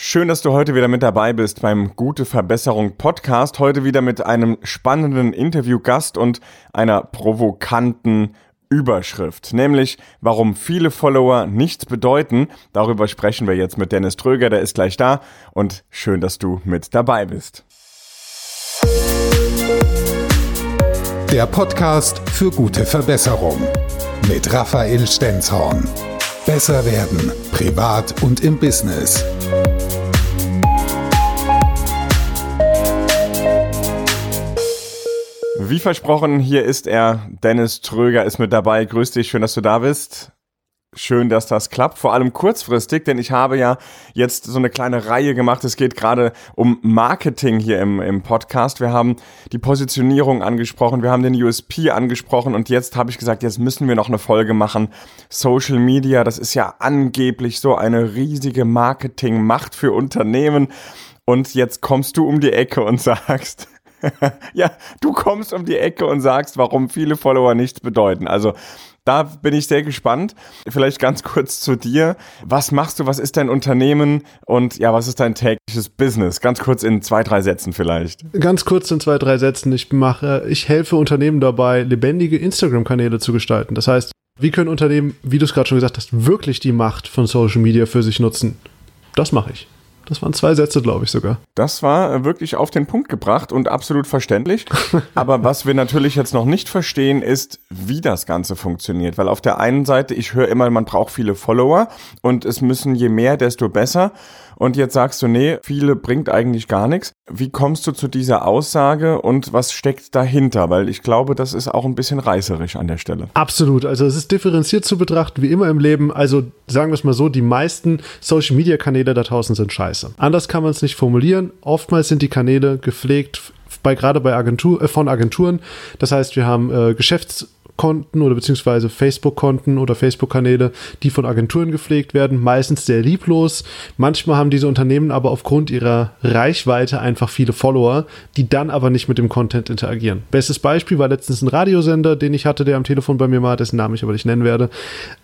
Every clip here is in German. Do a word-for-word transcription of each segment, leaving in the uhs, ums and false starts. Schön, dass du heute wieder mit dabei bist beim Gute-Verbesserung Podcast. Heute wieder mit einem spannenden Interviewgast und einer provokanten Überschrift, nämlich warum viele Follower nichts bedeuten. Darüber sprechen wir jetzt mit Dennis Tröger, der ist gleich da und schön, dass du mit dabei bist. Der Podcast für gute Verbesserung mit Raphael Stenzhorn. Besser werden, privat und im Business. Wie versprochen, hier ist er. Dennis Tröger ist mit dabei. Grüß dich, schön, dass du da bist. Schön, dass das klappt, vor allem kurzfristig, denn ich habe ja jetzt so eine kleine Reihe gemacht. Es geht gerade um Marketing hier im, im Podcast. Wir haben die Positionierung angesprochen, wir haben den U S P angesprochen und jetzt habe ich gesagt, jetzt müssen wir noch eine Folge machen. Social Media, das ist ja angeblich so eine riesige Marketingmacht für Unternehmen und jetzt kommst du um die Ecke und sagst... ja, du kommst um die Ecke und sagst, warum viele Follower nichts bedeuten. Also da bin ich sehr gespannt. Vielleicht ganz kurz zu dir. Was machst du? Was ist dein Unternehmen? Und ja, was ist dein tägliches Business? Ganz kurz in zwei, drei Sätzen vielleicht. Ganz kurz in zwei, drei Sätzen. Ich mache, ich helfe Unternehmen dabei, lebendige Instagram-Kanäle zu gestalten. Das heißt, wie können Unternehmen, wie du es gerade schon gesagt hast, wirklich die Macht von Social Media für sich nutzen? Das mache ich. Das waren zwei Sätze, glaube ich sogar. Das war wirklich auf den Punkt gebracht und absolut verständlich. Aber was wir natürlich jetzt noch nicht verstehen, ist, wie das Ganze funktioniert. Weil auf der einen Seite, ich höre immer, man braucht viele Follower und es müssen je mehr, desto besser. Und jetzt sagst du, nee, viele bringt eigentlich gar nichts. Wie kommst du zu dieser Aussage und was steckt dahinter? Weil ich glaube, das ist auch ein bisschen reißerisch an der Stelle. Absolut. Also es ist differenziert zu betrachten, wie immer im Leben. Also sagen wir es mal so, die meisten Social-Media-Kanäle da draußen sind scheiße. Anders kann man es nicht formulieren. Oftmals sind die Kanäle gepflegt, bei, gerade bei Agentur, äh, von Agenturen. Das heißt, wir haben äh, Geschäftskonten oder beziehungsweise Facebook-Konten oder Facebook-Kanäle, die von Agenturen gepflegt werden. Meistens sehr lieblos. Manchmal haben diese Unternehmen aber aufgrund ihrer Reichweite einfach viele Follower, die dann aber nicht mit dem Content interagieren. Bestes Beispiel war letztens ein Radiosender, den ich hatte, der am Telefon bei mir war, dessen Namen ich aber nicht nennen werde.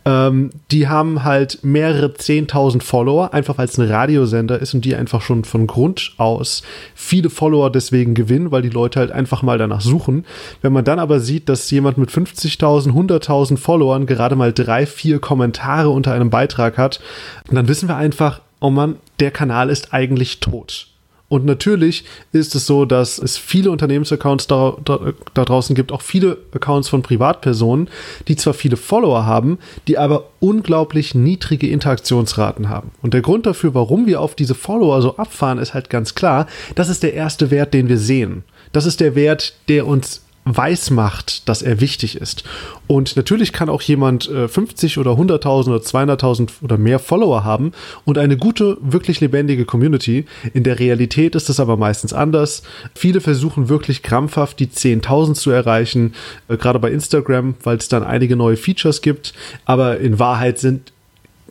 Ähm, die haben halt mehrere zehntausend Follower, einfach weil es ein Radiosender ist und die einfach schon von Grund aus viele Follower deswegen gewinnen, weil die Leute halt einfach mal danach suchen. Wenn man dann aber sieht, dass jemand mit fünfzigtausend, hunderttausend Followern gerade mal drei, vier Kommentare unter einem Beitrag hat, dann wissen wir einfach, oh Mann, der Kanal ist eigentlich tot. Und natürlich ist es so, dass es viele Unternehmensaccounts da, da, da draußen gibt, auch viele Accounts von Privatpersonen, die zwar viele Follower haben, die aber unglaublich niedrige Interaktionsraten haben. Und der Grund dafür, warum wir auf diese Follower so abfahren, ist halt ganz klar, das ist der erste Wert, den wir sehen. Das ist der Wert, der uns weiß macht, dass er wichtig ist. Und natürlich kann auch jemand äh, fünfzig oder hunderttausend oder zweihunderttausend oder mehr Follower haben und eine gute, wirklich lebendige Community. In der Realität ist das aber meistens anders. Viele versuchen wirklich krampfhaft, die zehntausend zu erreichen, äh, gerade bei Instagram, weil es dann einige neue Features gibt. Aber in Wahrheit sind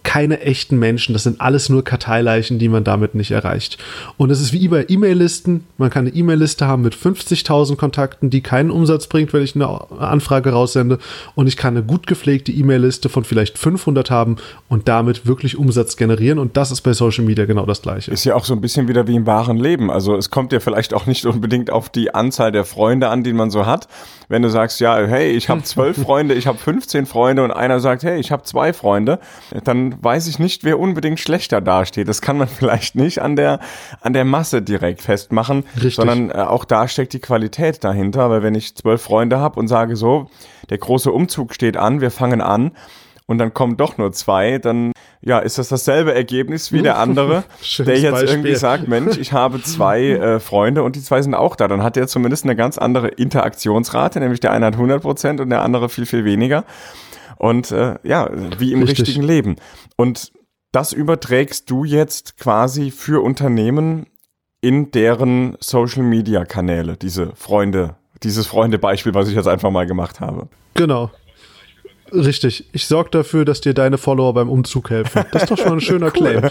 keine echten Menschen, das sind alles nur Karteileichen, die man damit nicht erreicht. Und es ist wie bei E-Mail-Listen, man kann eine E-Mail-Liste haben mit fünfzigtausend Kontakten, die keinen Umsatz bringt, wenn ich eine Anfrage raussende, und ich kann eine gut gepflegte E-Mail-Liste von vielleicht fünfhundert haben und damit wirklich Umsatz generieren, und das ist bei Social Media genau das Gleiche. Ist ja auch so ein bisschen wieder wie im wahren Leben, also es kommt ja vielleicht auch nicht unbedingt auf die Anzahl der Freunde an, die man so hat, wenn du sagst, ja, hey, ich habe zwölf Freunde, ich habe fünfzehn Freunde und einer sagt, hey, ich habe zwei Freunde, dann weiß ich nicht, wer unbedingt schlechter dasteht. Das kann man vielleicht nicht an der, an der Masse direkt festmachen, Richtig. Sondern auch da steckt die Qualität dahinter, weil wenn ich zwölf Freunde habe und sage so, der große Umzug steht an, wir fangen an und dann kommen doch nur zwei, dann ja, ist das dasselbe Ergebnis wie der andere, der jetzt Beispiel. Irgendwie sagt, Mensch, ich habe zwei äh, Freunde und die zwei sind auch da. Dann hat er zumindest eine ganz andere Interaktionsrate, nämlich der eine hat hundert Prozent und der andere viel, viel weniger. Und äh, ja, wie im Richtig. Richtigen Leben. Und das überträgst du jetzt quasi für Unternehmen in deren Social-Media-Kanäle, diese Freunde, dieses Freunde-Beispiel, was ich jetzt einfach mal gemacht habe. Genau. Richtig. Ich sorge dafür, dass dir deine Follower beim Umzug helfen. Das ist doch schon mal ein schöner cool. Claim.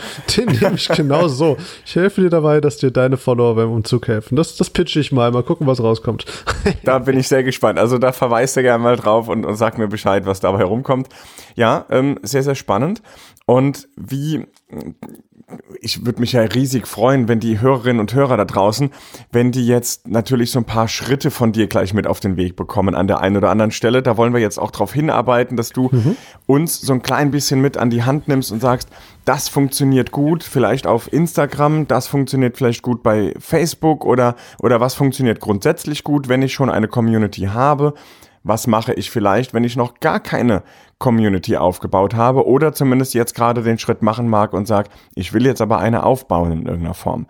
Den nehme ich genau so. Ich helfe dir dabei, dass dir deine Follower beim Umzug helfen. Das, das pitche ich mal. Mal gucken, was rauskommt. Da bin ich sehr gespannt. Also da verweist er gerne mal drauf und, und sagt mir Bescheid, was dabei rumkommt. Ja, ähm, sehr, sehr spannend. Und wie ich würde mich ja riesig freuen, wenn die Hörerinnen und Hörer da draußen, wenn die jetzt natürlich so ein paar Schritte von dir gleich mit auf den Weg bekommen an der einen oder anderen Stelle. Da wollen wir jetzt auch drauf hinarbeiten, dass du mhm. uns so ein klein bisschen mit an die Hand nimmst und sagst, das funktioniert gut, vielleicht auf Instagram, das funktioniert vielleicht gut bei Facebook oder, oder was funktioniert grundsätzlich gut, wenn ich schon eine Community habe. Was mache ich vielleicht, wenn ich noch gar keine Community aufgebaut habe oder zumindest jetzt gerade den Schritt machen mag und sage, ich will jetzt aber eine aufbauen in irgendeiner Form.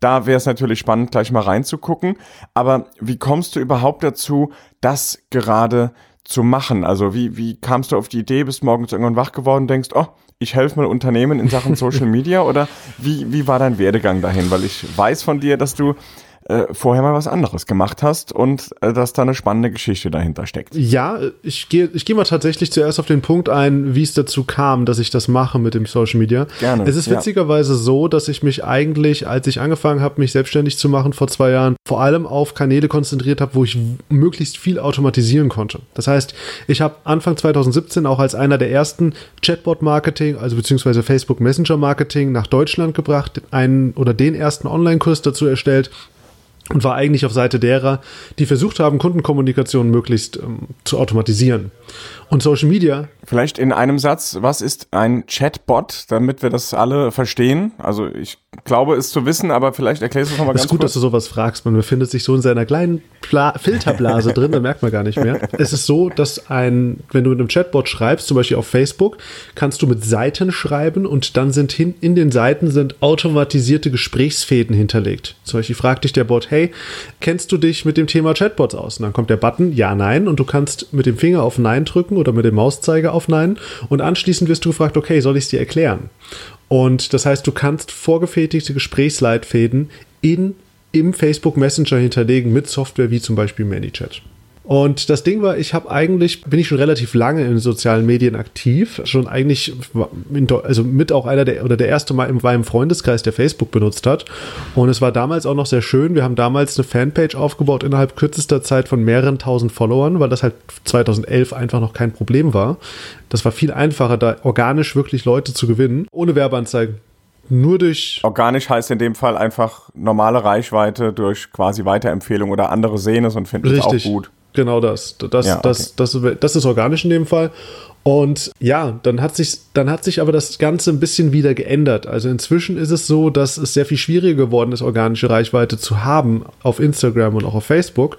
Da wäre es natürlich spannend, gleich mal reinzugucken. Aber wie kommst du überhaupt dazu, das gerade zu machen? Also wie, wie kamst du auf die Idee, bist morgens irgendwann wach geworden und denkst, oh, ich helfe mal Unternehmen in Sachen Social Media? Oder wie, wie war dein Werdegang dahin? Weil ich weiß von dir, dass du vorher mal was anderes gemacht hast und dass da eine spannende Geschichte dahinter steckt. Ja, ich gehe ich gehe mal tatsächlich zuerst auf den Punkt ein, wie es dazu kam, dass ich das mache mit dem Social Media. Gerne. Es ist witzigerweise ja. so, dass ich mich eigentlich, als ich angefangen habe, mich selbstständig zu machen vor zwei Jahren, vor allem auf Kanäle konzentriert habe, wo ich w- möglichst viel automatisieren konnte. Das heißt, ich habe Anfang zwanzig siebzehn auch als einer der ersten Chatbot-Marketing, also beziehungsweise Facebook Messenger-Marketing nach Deutschland gebracht, einen oder den ersten Online-Kurs dazu erstellt, und war eigentlich auf Seite derer, die versucht haben, Kundenkommunikation möglichst ähm, zu automatisieren. Und Social Media... Vielleicht in einem Satz, was ist ein Chatbot, damit wir das alle verstehen? Also ich glaube, es zu wissen, aber vielleicht erklärst du es nochmal ganz kurz. Es ist gut, dass du sowas fragst. Man befindet sich so in seiner kleinen Pla- Filterblase drin, da merkt man gar nicht mehr. Es ist so, dass ein, wenn du mit einem Chatbot schreibst, zum Beispiel auf Facebook, kannst du mit Seiten schreiben und dann sind hin, in den Seiten sind automatisierte Gesprächsfäden hinterlegt. Zum Beispiel fragt dich der Bot, hey, kennst du dich mit dem Thema Chatbots aus? Und dann kommt der Button, ja, nein, und du kannst mit dem Finger auf Nein drücken oder mit dem Mauszeiger auf Nein und anschließend wirst du gefragt, okay, soll ich es dir erklären? Und das heißt, du kannst vorgefertigte Gesprächsleitfäden in, im Facebook Messenger hinterlegen mit Software wie zum Beispiel ManyChat. Und das Ding war, ich habe eigentlich, bin ich schon relativ lange in sozialen Medien aktiv, schon eigentlich, also mit auch einer der, oder der erste Mal in meinem Freundeskreis, der Facebook benutzt hat. Und es war damals auch noch sehr schön. Wir haben damals eine Fanpage aufgebaut innerhalb kürzester Zeit von mehreren tausend Followern, weil das halt zwanzig elf einfach noch kein Problem war. Das war viel einfacher, da organisch wirklich Leute zu gewinnen, ohne Werbeanzeigen. Nur durch... Organisch heißt in dem Fall einfach normale Reichweite durch quasi Weiterempfehlung oder andere sehen es und finden es auch gut. Genau das. Das, ja, okay. das, das, das ist organisch in dem Fall. Und ja, dann hat sich, dann hat sich aber das Ganze ein bisschen wieder geändert. Also inzwischen ist es so, dass es sehr viel schwieriger geworden ist, organische Reichweite zu haben auf Instagram und auch auf Facebook.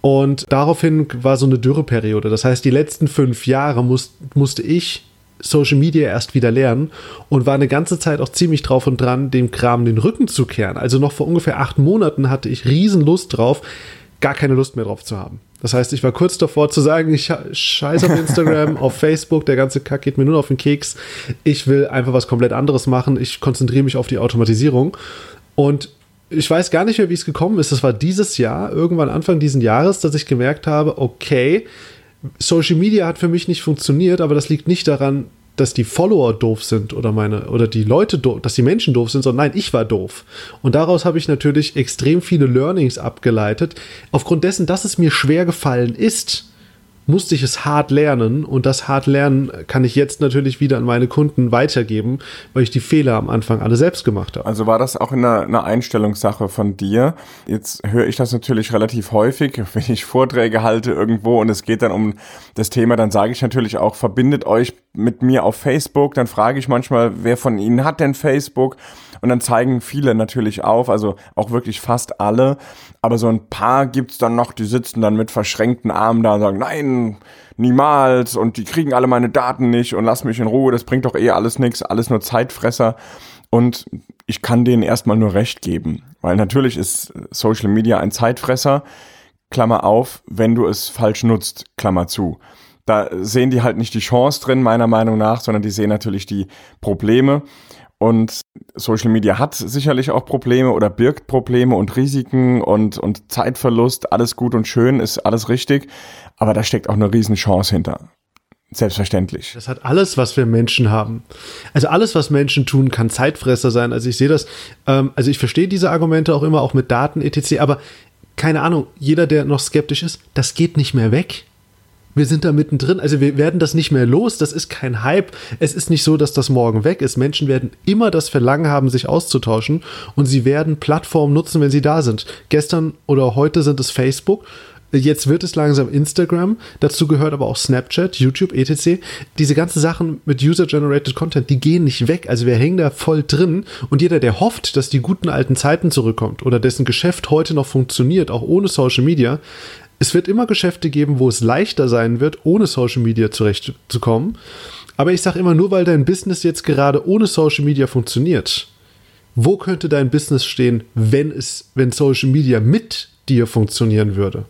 Und daraufhin war so eine Dürreperiode. Das heißt, die letzten fünf Jahre muss, musste ich Social Media erst wieder lernen und war eine ganze Zeit auch ziemlich drauf und dran, dem Kram den Rücken zu kehren. Also noch vor ungefähr acht Monaten hatte ich riesen Lust drauf, gar keine Lust mehr drauf zu haben. Das heißt, ich war kurz davor zu sagen, ich scheiße auf Instagram, auf Facebook, der ganze Kack geht mir nur auf den Keks. Ich will einfach was komplett anderes machen. Ich konzentriere mich auf die Automatisierung. Und ich weiß gar nicht mehr, wie es gekommen ist. Das war dieses Jahr, irgendwann Anfang diesen Jahres, dass ich gemerkt habe, okay, Social Media hat für mich nicht funktioniert, aber das liegt nicht daran, dass die Follower doof sind oder meine oder die Leute doof, dass die Menschen doof sind, sondern nein, ich war doof. Und daraus habe ich natürlich extrem viele Learnings abgeleitet. Aufgrund dessen, dass es mir schwer gefallen ist, musste ich es hart lernen und das hart lernen kann ich jetzt natürlich wieder an meine Kunden weitergeben, weil ich die Fehler am Anfang alle selbst gemacht habe. Also war das auch eine, eine Einstellungssache von dir? Jetzt höre ich das natürlich relativ häufig, wenn ich Vorträge halte irgendwo und es geht dann um das Thema, dann sage ich natürlich auch, verbindet euch mit mir auf Facebook, dann frage ich manchmal, wer von Ihnen hat denn Facebook? Und dann zeigen viele natürlich auf, also auch wirklich fast alle, aber so ein paar gibt's dann noch, die sitzen dann mit verschränkten Armen da und sagen, nein, niemals und die kriegen alle meine Daten nicht und lass mich in Ruhe, das bringt doch eh alles nichts, alles nur Zeitfresser und ich kann denen erstmal nur recht geben, weil natürlich ist Social Media ein Zeitfresser, Klammer auf, wenn du es falsch nutzt, Klammer zu. Da sehen die halt nicht die Chance drin, meiner Meinung nach, sondern die sehen natürlich die Probleme. Und Social Media hat sicherlich auch Probleme oder birgt Probleme und Risiken und, und Zeitverlust. Alles gut und schön, ist alles richtig. Aber da steckt auch eine riesen Chance hinter. Selbstverständlich. Das hat alles, was wir Menschen haben. Also alles, was Menschen tun, kann Zeitfresser sein. Also ich sehe das, ähm, also ich verstehe diese Argumente auch immer, auch mit Daten et cetera. Aber keine Ahnung, jeder, der noch skeptisch ist, das geht nicht mehr weg. Wir sind da mittendrin, also wir werden das nicht mehr los, das ist kein Hype, es ist nicht so, dass das morgen weg ist. Menschen werden immer das Verlangen haben, sich auszutauschen und sie werden Plattformen nutzen, wenn sie da sind. Gestern oder heute sind es Facebook, jetzt wird es langsam Instagram, dazu gehört aber auch Snapchat, YouTube, et cetera. Diese ganzen Sachen mit User-Generated Content, die gehen nicht weg, also wir hängen da voll drin und jeder, der hofft, dass die guten alten Zeiten zurückkommt oder dessen Geschäft heute noch funktioniert, auch ohne Social Media, es wird immer Geschäfte geben, wo es leichter sein wird, ohne Social Media zurechtzukommen. Aber ich sage immer, nur weil dein Business jetzt gerade ohne Social Media funktioniert, wo könnte dein Business stehen, wenn es, wenn Social Media mit dir funktionieren würde?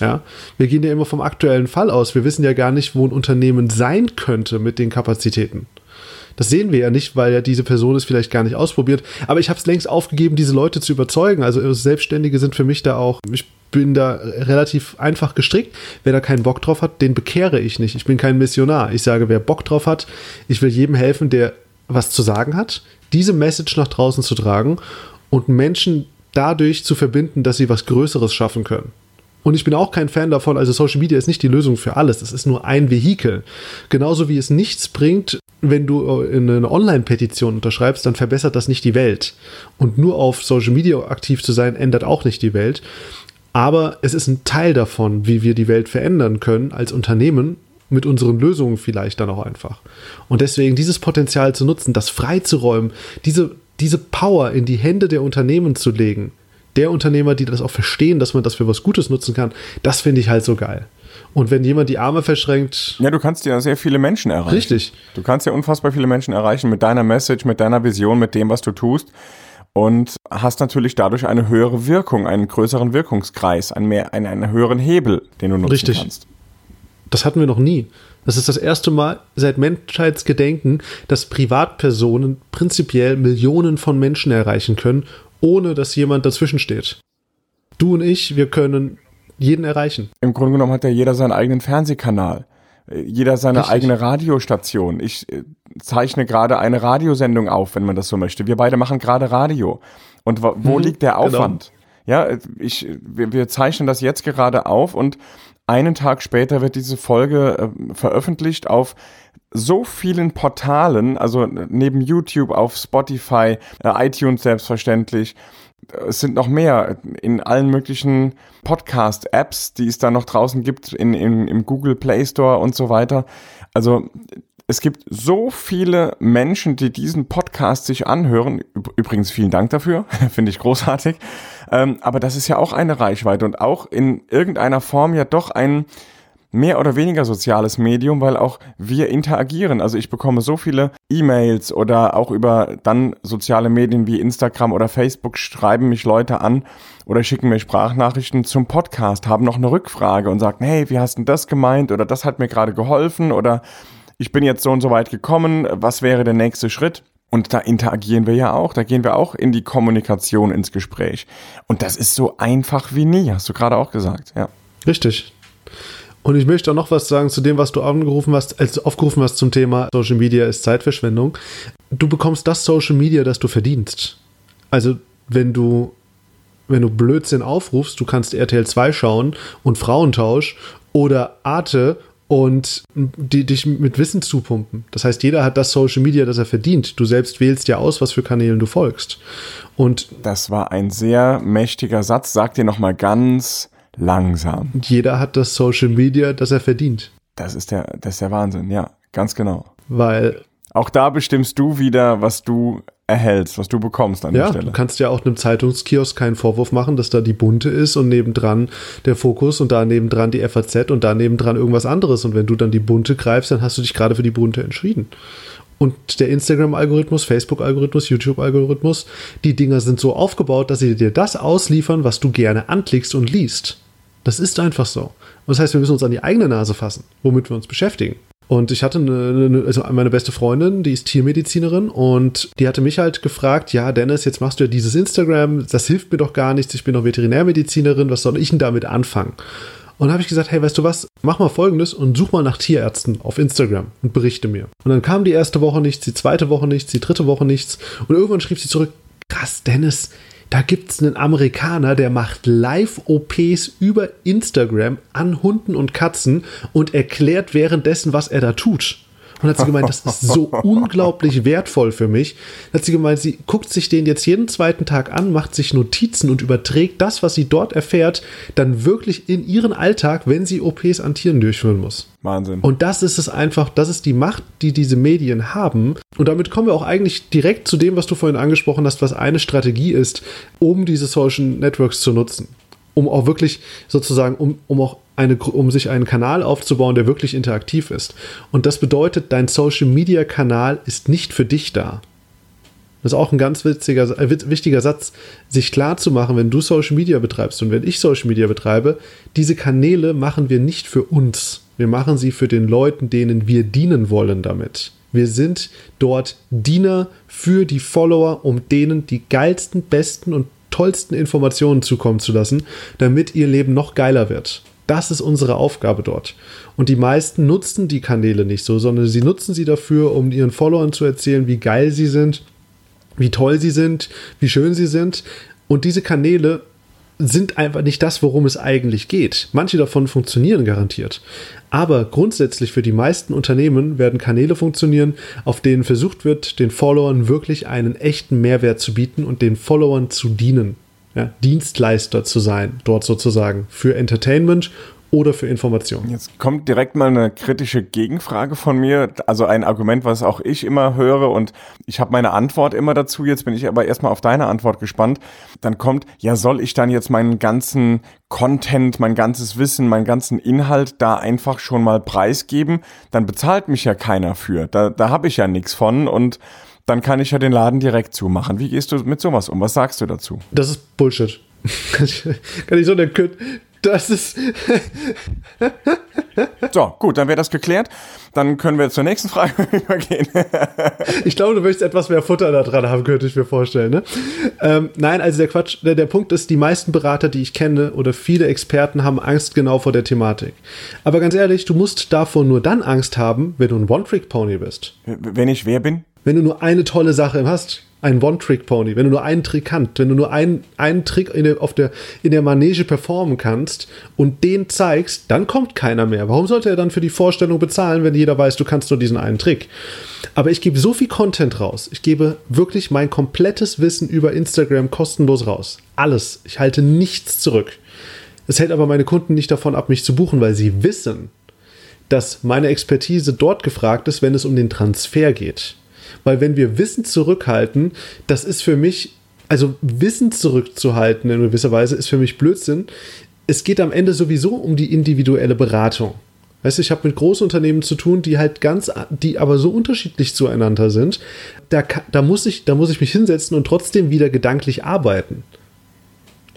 Ja, wir gehen ja immer vom aktuellen Fall aus. Wir wissen ja gar nicht, wo ein Unternehmen sein könnte mit den Kapazitäten. Das sehen wir ja nicht, weil ja diese Person es vielleicht gar nicht ausprobiert. Aber ich habe es längst aufgegeben, diese Leute zu überzeugen. Also Selbstständige sind für mich da auch... Ich bin da relativ einfach gestrickt. Wer da keinen Bock drauf hat, den bekehre ich nicht. Ich bin kein Missionar. Ich sage, wer Bock drauf hat, ich will jedem helfen, der was zu sagen hat, diese Message nach draußen zu tragen und Menschen dadurch zu verbinden, dass sie was Größeres schaffen können. Und ich bin auch kein Fan davon, also Social Media ist nicht die Lösung für alles, es ist nur ein Vehikel. Genauso wie es nichts bringt, wenn du eine Online-Petition unterschreibst, dann verbessert das nicht die Welt. Und nur auf Social Media aktiv zu sein, ändert auch nicht die Welt. Aber es ist ein Teil davon, wie wir die Welt verändern können als Unternehmen, mit unseren Lösungen vielleicht dann auch einfach. Und deswegen dieses Potenzial zu nutzen, das freizuräumen, diese, diese Power in die Hände der Unternehmen zu legen, der Unternehmer, die das auch verstehen, dass man das für was Gutes nutzen kann, das finde ich halt so geil. Und wenn jemand die Arme verschränkt... Ja, du kannst ja sehr viele Menschen erreichen. Richtig. Du kannst ja unfassbar viele Menschen erreichen mit deiner Message, mit deiner Vision, mit dem, was du tust. Und hast natürlich dadurch eine höhere Wirkung, einen größeren Wirkungskreis, einen, mehr, einen, einen höheren Hebel, den du nutzen Richtig. Kannst. Richtig. Das hatten wir noch nie. Das ist das erste Mal seit Menschheitsgedenken, dass Privatpersonen prinzipiell Millionen von Menschen erreichen können, ohne dass jemand dazwischen steht. Du und ich, wir können jeden erreichen. Im Grunde genommen hat ja jeder seinen eigenen Fernsehkanal, jeder seine Richtig. Eigene Radiostation. Ich zeichne gerade eine Radiosendung auf, wenn man das so möchte. Wir beide machen gerade Radio. Und wo, wo hm, liegt der Aufwand? Genau. Ja, ich, wir, wir zeichnen das jetzt gerade auf und einen Tag später wird diese Folge äh, veröffentlicht auf so vielen Portalen, also neben YouTube auf Spotify, äh, iTunes selbstverständlich. Es sind noch mehr in allen möglichen Podcast-Apps, die es da noch draußen gibt, in, in, im Google Play Store und so weiter. Also es gibt so viele Menschen, die diesen Podcast sich anhören. Übrigens vielen Dank dafür, finde ich großartig. Ähm, aber das ist ja auch eine Reichweite und auch in irgendeiner Form ja doch ein mehr oder weniger soziales Medium, weil auch wir interagieren. Also ich bekomme so viele E-Mails oder auch über dann soziale Medien wie Instagram oder Facebook schreiben mich Leute an oder schicken mir Sprachnachrichten zum Podcast, haben noch eine Rückfrage und sagen, hey, wie hast denn das gemeint oder das hat mir gerade geholfen oder... Ich bin jetzt so und so weit gekommen, was wäre der nächste Schritt? Und da interagieren wir ja auch, da gehen wir auch in die Kommunikation, ins Gespräch. Und das ist so einfach wie nie, hast du gerade auch gesagt, ja. Richtig. Und ich möchte auch noch was sagen zu dem, was du angerufen hast, also aufgerufen hast zum Thema Social Media ist Zeitverschwendung. Du bekommst das Social Media, das du verdienst. Also wenn du, wenn du Blödsinn aufrufst, du kannst R T L zwei schauen und Frauentausch oder Arte und die dich mit Wissen zupumpen. Das heißt, jeder hat das Social Media, das er verdient. Du selbst wählst ja aus, was für Kanälen du folgst. Und das war ein sehr mächtiger Satz. Sag dir nochmal ganz langsam. Jeder hat das Social Media, das er verdient. Das ist der, das ist der Wahnsinn, ja, ganz genau. Weil auch da bestimmst du wieder, was du erhältst, was du bekommst an ja, der Stelle. Ja, du kannst ja auch einem Zeitungskiosk keinen Vorwurf machen, dass da die Bunte ist und nebendran der Fokus und da nebendran die F A Z und da nebendran irgendwas anderes. Und wenn du dann die Bunte greifst, dann hast du dich gerade für die Bunte entschieden. Und der Instagram-Algorithmus, Facebook-Algorithmus, YouTube-Algorithmus, die Dinger sind so aufgebaut, dass sie dir das ausliefern, was du gerne anklickst und liest. Das ist einfach so. Das heißt, wir müssen uns an die eigene Nase fassen, womit wir uns beschäftigen. Und ich hatte eine, also meine beste Freundin, die ist Tiermedizinerin und die hatte mich halt gefragt, ja Dennis, jetzt machst du ja dieses Instagram, das hilft mir doch gar nichts, ich bin doch Veterinärmedizinerin, was soll ich denn damit anfangen? Und da habe ich gesagt, hey, weißt du was, mach mal Folgendes und such mal nach Tierärzten auf Instagram und berichte mir. Und dann kam die erste Woche nichts, die zweite Woche nichts, die dritte Woche nichts und irgendwann schrieb sie zurück, krass Dennis, Da gibt es einen Amerikaner, der macht Live-O Ps über Instagram an Hunden und Katzen und erklärt währenddessen, was er da tut. Und hat sie gemeint, das ist so unglaublich wertvoll für mich. Hat sie gemeint, sie guckt sich den jetzt jeden zweiten Tag an, macht sich Notizen und überträgt das, was sie dort erfährt, dann wirklich in ihren Alltag, wenn sie O Ps an Tieren durchführen muss. Wahnsinn. Und das ist es einfach, das ist die Macht, die diese Medien haben. Und damit kommen wir auch eigentlich direkt zu dem, was du vorhin angesprochen hast, was eine Strategie ist, um diese Social Networks zu nutzen. Um auch wirklich sozusagen, um, um auch Eine, um sich einen Kanal aufzubauen, der wirklich interaktiv ist. Und das bedeutet, dein Social-Media-Kanal ist nicht für dich da. Das ist auch ein ganz witziger, äh, wichtiger Satz, sich klarzumachen, wenn du Social-Media betreibst und wenn ich Social-Media betreibe, diese Kanäle machen wir nicht für uns. Wir machen sie für den Leuten, denen wir dienen wollen damit. Wir sind dort Diener für die Follower, um denen die geilsten, besten und tollsten Informationen zukommen zu lassen, damit ihr Leben noch geiler wird. Das ist unsere Aufgabe dort. Und die meisten nutzen die Kanäle nicht so, sondern sie nutzen sie dafür, um ihren Followern zu erzählen, wie geil sie sind, wie toll sie sind, wie schön sie sind. Und diese Kanäle sind einfach nicht das, worum es eigentlich geht. Manche davon funktionieren garantiert. Aber grundsätzlich für die meisten Unternehmen werden Kanäle funktionieren, auf denen versucht wird, den Followern wirklich einen echten Mehrwert zu bieten und den Followern zu dienen. Ja, Dienstleister zu sein, dort sozusagen für Entertainment oder für Informationen. Jetzt kommt direkt mal eine kritische Gegenfrage von mir, also ein Argument, was auch ich immer höre und ich habe meine Antwort immer dazu, jetzt bin ich aber erstmal auf deine Antwort gespannt. Dann kommt, ja, soll ich dann jetzt meinen ganzen Content, mein ganzes Wissen, meinen ganzen Inhalt da einfach schon mal preisgeben? Dann bezahlt mich ja keiner für, da, da habe ich ja nichts von und dann kann ich ja den Laden direkt zumachen. Wie gehst du mit sowas um? Was sagst du dazu? Das ist Bullshit. Kann ich so eine Kür- Das ist... So, gut, dann wäre das geklärt. Dann können wir zur nächsten Frage übergehen. Ich glaube, du möchtest etwas mehr Futter da dran haben, könnte ich mir vorstellen. Ne? Ähm, nein, also der Quatsch, der, der Punkt ist, die meisten Berater, die ich kenne oder viele Experten haben Angst genau vor der Thematik. Aber ganz ehrlich, du musst davor nur dann Angst haben, wenn du ein One-Trick-Pony bist. Wenn ich wer bin? Wenn du nur eine tolle Sache hast, ein One-Trick-Pony, wenn du nur einen Trick kannst, wenn du nur einen, einen Trick in der, auf der, in der Manege performen kannst und den zeigst, dann kommt keiner mehr. Warum sollte er dann für die Vorstellung bezahlen, wenn jeder weiß, du kannst nur diesen einen Trick? Aber ich gebe so viel Content raus. Ich gebe wirklich mein komplettes Wissen über Instagram kostenlos raus. Alles. Ich halte nichts zurück. Es hält aber meine Kunden nicht davon ab, mich zu buchen, weil sie wissen, dass meine Expertise dort gefragt ist, wenn es um den Transfer geht. Weil wenn wir Wissen zurückhalten, das ist für mich, also Wissen zurückzuhalten in gewisser Weise ist für mich Blödsinn. Es geht am Ende sowieso um die individuelle Beratung. Weißt du, ich habe mit Großunternehmen zu tun, die halt ganz, die aber so unterschiedlich zueinander sind. Da, da muss ich, da muss ich mich hinsetzen und trotzdem wieder gedanklich arbeiten.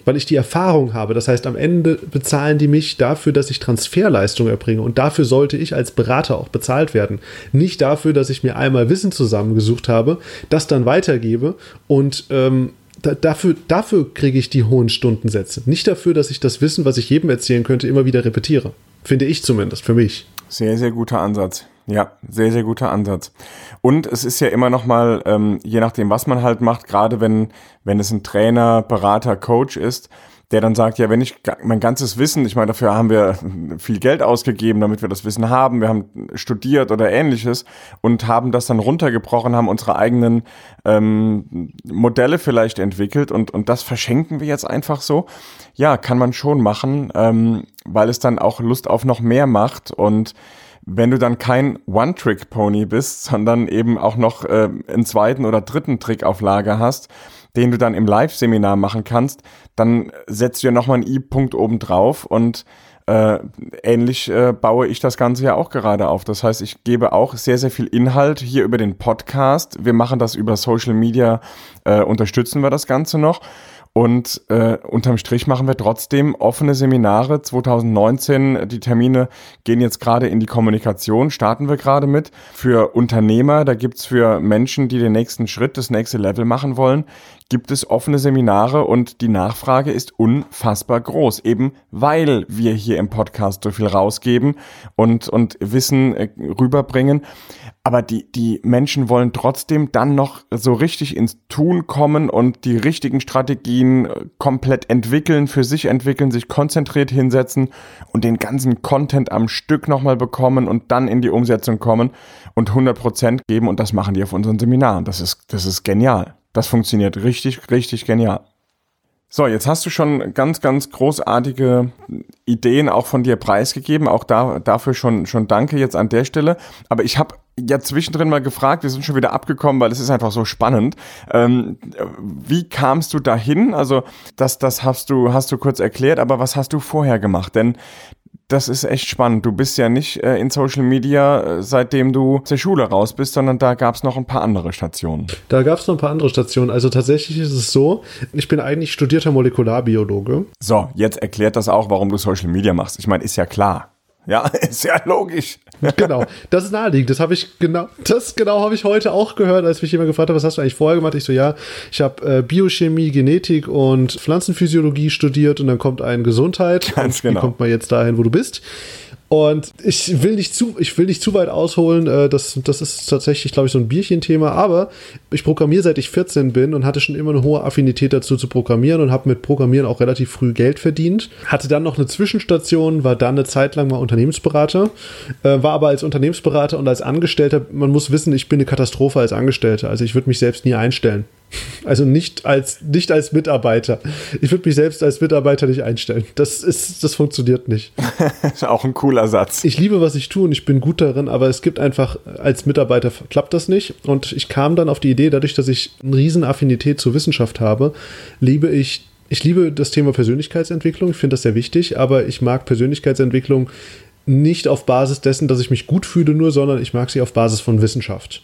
Weil ich die Erfahrung habe. Das heißt, am Ende bezahlen die mich dafür, dass ich Transferleistung erbringe. Und dafür sollte ich als Berater auch bezahlt werden. Nicht dafür, dass ich mir einmal Wissen zusammengesucht habe, das dann weitergebe. Und ähm, da, dafür, dafür kriege ich die hohen Stundensätze. Nicht dafür, dass ich das Wissen, was ich jedem erzählen könnte, immer wieder repetiere. Finde ich zumindest, für mich. Sehr, sehr guter Ansatz. Ja, sehr, sehr guter Ansatz. Und es ist ja immer nochmal, ähm, je nachdem, was man halt macht, gerade wenn wenn es ein Trainer, Berater, Coach ist, der dann sagt, ja, wenn ich mein ganzes Wissen, ich meine, dafür haben wir viel Geld ausgegeben, damit wir das Wissen haben, wir haben studiert oder ähnliches und haben das dann runtergebrochen, haben unsere eigenen ähm, Modelle vielleicht entwickelt und und das verschenken wir jetzt einfach so. Ja, kann man schon machen, ähm, weil es dann auch Lust auf noch mehr macht und wenn du dann kein One-Trick-Pony bist, sondern eben auch noch äh, einen zweiten oder dritten Trick auf Lager hast, den du dann im Live-Seminar machen kannst, dann setzt du ja nochmal einen I-Punkt oben drauf und äh, ähnlich äh, baue ich das Ganze ja auch gerade auf. Das heißt, ich gebe auch sehr, sehr viel Inhalt hier über den Podcast. Wir machen das über Social Media, äh, unterstützen wir das Ganze noch. Und äh, unterm Strich machen wir trotzdem offene Seminare zwanzig neunzehn. Die Termine gehen jetzt gerade in die Kommunikation, starten wir gerade mit. Für Unternehmer, da gibt's für Menschen, die den nächsten Schritt, das nächste Level machen wollen, gibt es offene Seminare und die Nachfrage ist unfassbar groß, eben weil wir hier im Podcast so viel rausgeben und, und Wissen äh, rüberbringen. Aber die, die Menschen wollen trotzdem dann noch so richtig ins Tun kommen und die richtigen Strategien komplett entwickeln, für sich entwickeln, sich konzentriert hinsetzen und den ganzen Content am Stück nochmal bekommen und dann in die Umsetzung kommen und hundert Prozent geben. Und das machen die auf unseren Seminaren. Das ist, das ist genial. Das funktioniert richtig, richtig genial. So, jetzt hast du schon ganz, ganz großartige Ideen auch von dir preisgegeben. Auch da, dafür schon, schon danke jetzt an der Stelle. Aber ich habe ja zwischendrin mal gefragt, wir sind schon wieder abgekommen, weil es ist einfach so spannend. Ähm, wie kamst du dahin? Also das, das hast du, hast du kurz erklärt, aber was hast du vorher gemacht? Denn das ist echt spannend. Du bist ja nicht äh, in Social Media, äh, seitdem du aus der Schule raus bist, sondern da gab es noch ein paar andere Stationen. Da gab es noch ein paar andere Stationen. Also tatsächlich ist es so, ich bin eigentlich studierter Molekularbiologe. So, jetzt erklärt das auch, warum du Social Media machst. Ich meine, ist ja klar. Ja, ist ja logisch. Genau, das ist naheliegend. Das habe ich genau, das genau habe ich heute auch gehört, als mich jemand gefragt hat, was hast du eigentlich vorher gemacht? Ich so, ja, ich habe äh, Biochemie, Genetik und Pflanzenphysiologie studiert und dann kommt ein Gesundheit. Ganz genau. Wie kommt man jetzt dahin, wo du bist? Und ich will nicht zu, ich will nicht zu weit ausholen, das, das ist tatsächlich, glaube ich, so ein Bierchen-Thema, aber ich programmiere seit ich vierzehn bin und hatte schon immer eine hohe Affinität dazu zu programmieren und habe mit Programmieren auch relativ früh Geld verdient. Hatte dann noch eine Zwischenstation, war dann eine Zeit lang mal Unternehmensberater, war aber als Unternehmensberater und als Angestellter, man muss wissen, ich bin eine Katastrophe als Angestellter, also ich würde mich selbst nie einstellen. Also nicht als, nicht als Mitarbeiter. Ich würde mich selbst als Mitarbeiter nicht einstellen. Das ist, das funktioniert nicht. Das ist auch ein cooler Satz. Ich liebe, was ich tue und ich bin gut darin, aber es gibt einfach, als Mitarbeiter klappt das nicht. Und ich kam dann auf die Idee, dadurch, dass ich eine riesen Affinität zur Wissenschaft habe, liebe ich, ich liebe das Thema Persönlichkeitsentwicklung. Ich finde das sehr wichtig, aber ich mag Persönlichkeitsentwicklung nicht auf Basis dessen, dass ich mich gut fühle nur, sondern ich mag sie auf Basis von Wissenschaft.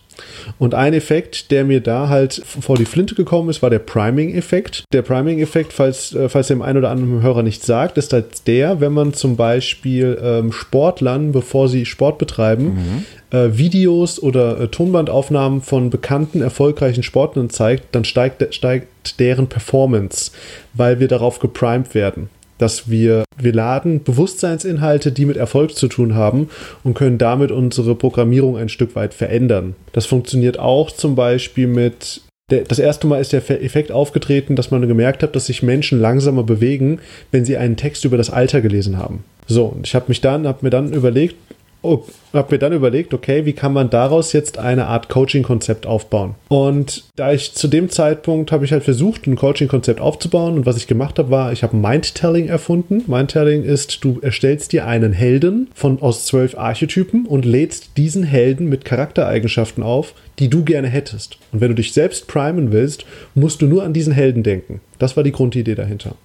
Und ein Effekt, der mir da halt vor die Flinte gekommen ist, war der Priming-Effekt. Der Priming-Effekt, falls, falls dem einen oder anderen Hörer nichts sagt, ist halt der, wenn man zum Beispiel ähm, Sportlern, bevor sie Sport betreiben, mhm. äh, Videos oder äh, Tonbandaufnahmen von bekannten, erfolgreichen Sportlern zeigt, dann steigt, steigt deren Performance, weil wir darauf geprimed werden. Dass wir, wir laden Bewusstseinsinhalte, die mit Erfolg zu tun haben und können damit unsere Programmierung ein Stück weit verändern. Das funktioniert auch zum Beispiel mit, der, das erste Mal ist der Effekt aufgetreten, dass man gemerkt hat, dass sich Menschen langsamer bewegen, wenn sie einen Text über das Alter gelesen haben. So, und ich habe mich dann, habe mir dann überlegt, oh, habe mir dann überlegt, okay, wie kann man daraus jetzt eine Art Coaching-Konzept aufbauen? Und da ich zu dem Zeitpunkt habe ich halt versucht, ein Coaching-Konzept aufzubauen und was ich gemacht habe, war, ich habe Mindtelling erfunden. Mindtelling ist, du erstellst dir einen Helden von aus zwölf Archetypen und lädst diesen Helden mit Charaktereigenschaften auf, die du gerne hättest. Und wenn du dich selbst primen willst, musst du nur an diesen Helden denken. Das war die Grundidee dahinter.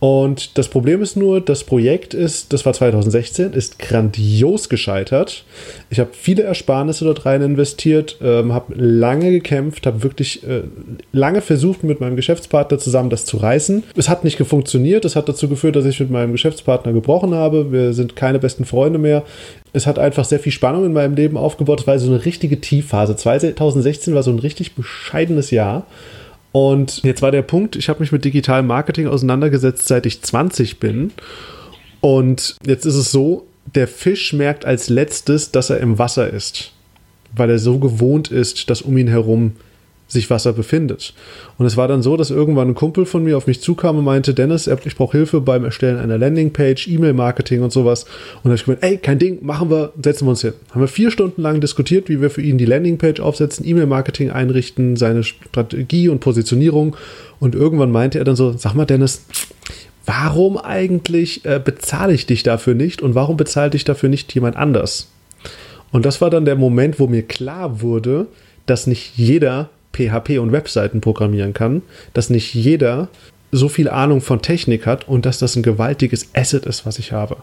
Und das Problem ist nur, das Projekt ist, das war zwanzig sechzehn, ist grandios gescheitert. Ich habe viele Ersparnisse dort rein investiert, ähm, habe lange gekämpft, habe wirklich äh, lange versucht, mit meinem Geschäftspartner zusammen das zu reißen. Es hat nicht funktioniert, es hat dazu geführt, dass ich mit meinem Geschäftspartner gebrochen habe. Wir sind keine besten Freunde mehr. Es hat einfach sehr viel Spannung in meinem Leben aufgebaut. Es war so eine richtige Tiefphase. zwanzig sechzehn war so ein richtig bescheidenes Jahr. Und jetzt war der Punkt, ich habe mich mit digitalem Marketing auseinandergesetzt, seit ich zwanzig bin. Und jetzt ist es so, der Fisch merkt als letztes, dass er im Wasser ist, weil er so gewohnt ist, dass um ihn herum sich Wasser befindet. Und es war dann so, dass irgendwann ein Kumpel von mir auf mich zukam und meinte, Dennis, ich brauche Hilfe beim Erstellen einer Landingpage, E-Mail-Marketing und sowas. Und da habe ich gemeint, ey, kein Ding, machen wir, setzen wir uns hin. Haben wir vier Stunden lang diskutiert, wie wir für ihn die Landingpage aufsetzen, E-Mail-Marketing einrichten, seine Strategie und Positionierung. Und irgendwann meinte er dann so, sag mal, Dennis, warum eigentlich äh, bezahle ich dich dafür nicht und warum bezahlt dich dafür nicht jemand anders? Und das war dann der Moment, wo mir klar wurde, dass nicht jeder P H P und Webseiten programmieren kann, dass nicht jeder so viel Ahnung von Technik hat und dass das ein gewaltiges Asset ist, was ich habe.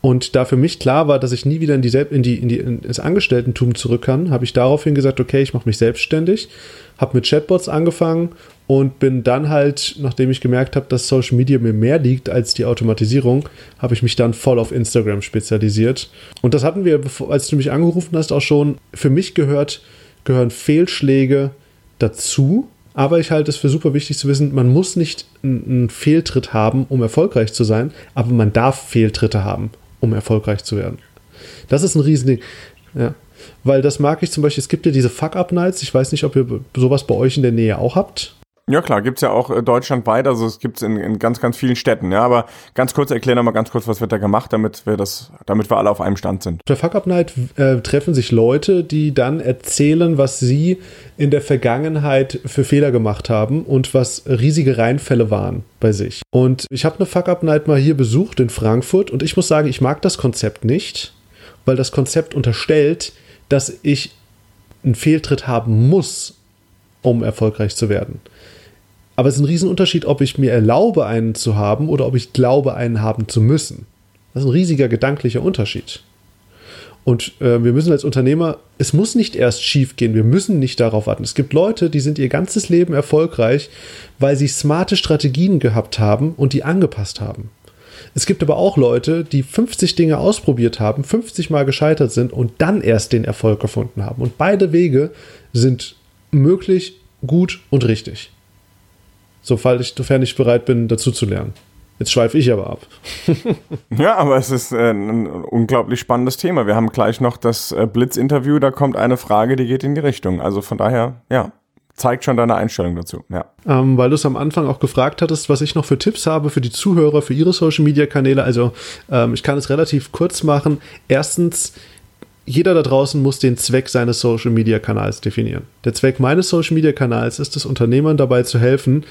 Und da für mich klar war, dass ich nie wieder in die, in die, in die, ins Angestelltentum zurück kann, habe ich daraufhin gesagt, okay, ich mache mich selbstständig, habe mit Chatbots angefangen und bin dann halt, nachdem ich gemerkt habe, dass Social Media mir mehr liegt als die Automatisierung, habe ich mich dann voll auf Instagram spezialisiert. Und das hatten wir, als du mich angerufen hast, auch schon, für mich gehört, gehören Fehlschläge dazu, Aber ich halte es für super wichtig zu wissen, man muss nicht einen Fehltritt haben, um erfolgreich zu sein, aber man darf Fehltritte haben, um erfolgreich zu werden. Das ist ein Riesending. Ja. Weil das mag ich zum Beispiel, es gibt ja diese Fuck-Up-Nights, ich weiß nicht, ob ihr sowas bei euch in der Nähe auch habt. Ja klar, gibt's ja auch deutschlandweit, also es gibt's in, in ganz, ganz vielen Städten, ja, aber ganz kurz erklären nochmal ganz kurz, was wird da gemacht, damit wir das, damit wir alle auf einem Stand sind. Bei Fuck-Up-Night äh, treffen sich Leute, die dann erzählen, was sie in der Vergangenheit für Fehler gemacht haben und was riesige Reinfälle waren bei sich. Und ich habe eine Fuck-Up-Night mal hier besucht in Frankfurt und ich muss sagen, ich mag das Konzept nicht, weil das Konzept unterstellt, dass ich einen Fehltritt haben muss, um erfolgreich zu werden. Aber es ist ein Riesenunterschied, ob ich mir erlaube, einen zu haben oder ob ich glaube, einen haben zu müssen. Das ist ein riesiger gedanklicher Unterschied. Und äh, wir müssen als Unternehmer, es muss nicht erst schief gehen, wir müssen nicht darauf warten. Es gibt Leute, die sind ihr ganzes Leben erfolgreich, weil sie smarte Strategien gehabt haben und die angepasst haben. Es gibt aber auch Leute, die fünfzig Dinge ausprobiert haben, fünfzig Mal gescheitert sind und dann erst den Erfolg gefunden haben. Und beide Wege sind möglich, gut und richtig. Sofern ich, sofern ich bereit bin, dazu zu lernen. Jetzt schweife ich aber ab. Ja, aber es ist äh, ein unglaublich spannendes Thema. Wir haben gleich noch das äh, Blitz-Interview, da kommt eine Frage, die geht in die Richtung. Also von daher, ja, zeigt schon deine Einstellung dazu. Ja. Ähm, weil du es am Anfang auch gefragt hattest, was ich noch für Tipps habe für die Zuhörer, für ihre Social-Media-Kanäle. Also ähm, ich kann es relativ kurz machen. Erstens, jeder da draußen muss den Zweck seines Social-Media-Kanals definieren. Der Zweck meines Social-Media-Kanals ist es, Unternehmern dabei zu helfen,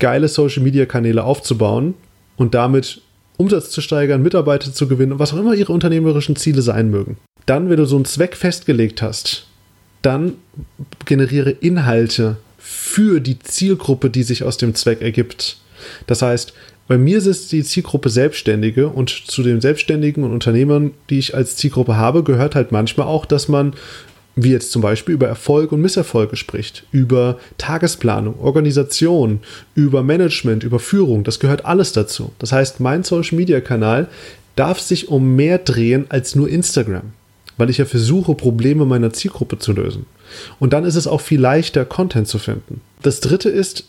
geile Social-Media-Kanäle aufzubauen und damit Umsatz zu steigern, Mitarbeiter zu gewinnen und was auch immer ihre unternehmerischen Ziele sein mögen. Dann, wenn du so einen Zweck festgelegt hast, dann generiere Inhalte für die Zielgruppe, die sich aus dem Zweck ergibt. Das heißt, bei mir sitzt die Zielgruppe Selbstständige und zu den Selbstständigen und Unternehmern, die ich als Zielgruppe habe, gehört halt manchmal auch, dass man, wie jetzt zum Beispiel, über Erfolg und Misserfolge spricht, über Tagesplanung, Organisation, über Management, über Führung, das gehört alles dazu. Das heißt, mein Social-Media-Kanal darf sich um mehr drehen als nur Instagram, weil ich ja versuche, Probleme meiner Zielgruppe zu lösen. Und dann ist es auch viel leichter, Content zu finden. Das Dritte ist,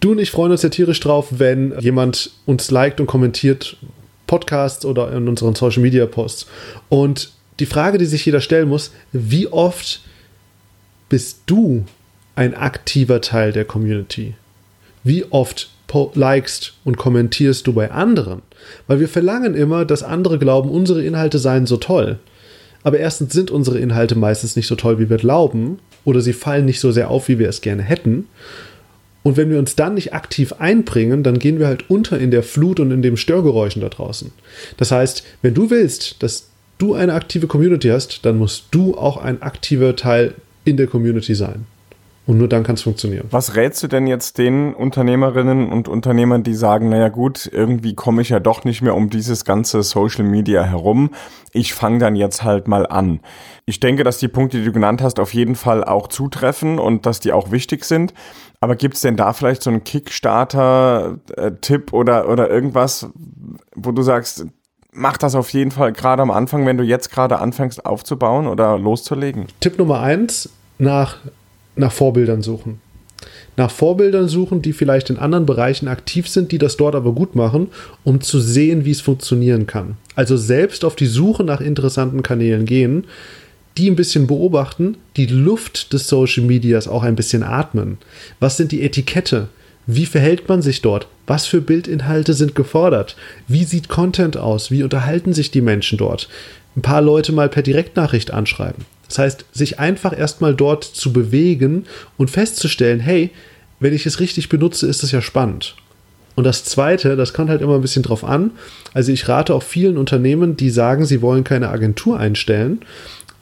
du und ich freuen uns ja tierisch drauf, wenn jemand uns liked und kommentiert Podcasts oder in unseren Social Media Posts. Und die Frage, die sich jeder stellen muss, wie oft bist du ein aktiver Teil der Community? Wie oft likest und kommentierst du bei anderen? Weil wir verlangen immer, dass andere glauben, unsere Inhalte seien so toll. Aber erstens sind unsere Inhalte meistens nicht so toll, wie wir glauben, oder sie fallen nicht so sehr auf, wie wir es gerne hätten. Und wenn wir uns dann nicht aktiv einbringen, dann gehen wir halt unter in der Flut und in den Störgeräuschen da draußen. Das heißt, wenn du willst, dass du eine aktive Community hast, dann musst du auch ein aktiver Teil in der Community sein. Und nur dann kann es funktionieren. Was rätst du denn jetzt den Unternehmerinnen und Unternehmern, die sagen, naja gut, irgendwie komme ich ja doch nicht mehr um dieses ganze Social Media herum. Ich fange dann jetzt halt mal an. Ich denke, dass die Punkte, die du genannt hast, auf jeden Fall auch zutreffen und dass die auch wichtig sind. Aber gibt es denn da vielleicht so einen Kickstarter-Tipp oder, oder irgendwas, wo du sagst, mach das auf jeden Fall gerade am Anfang, wenn du jetzt gerade anfängst aufzubauen oder loszulegen? Tipp Nummer eins, nach... Nach Vorbildern suchen. Nach Vorbildern suchen, die vielleicht in anderen Bereichen aktiv sind, die das dort aber gut machen, um zu sehen, wie es funktionieren kann. Also selbst auf die Suche nach interessanten Kanälen gehen, die ein bisschen beobachten, die Luft des Social Medias auch ein bisschen atmen. Was sind die Etikette? Wie verhält man sich dort? Was für Bildinhalte sind gefordert? Wie sieht Content aus? Wie unterhalten sich die Menschen dort? Ein paar Leute mal per Direktnachricht anschreiben. Das heißt, sich einfach erstmal dort zu bewegen und festzustellen, hey, wenn ich es richtig benutze, ist es ja spannend. Und das Zweite, das kommt halt immer ein bisschen drauf an, also ich rate auch vielen Unternehmen, die sagen, sie wollen keine Agentur einstellen,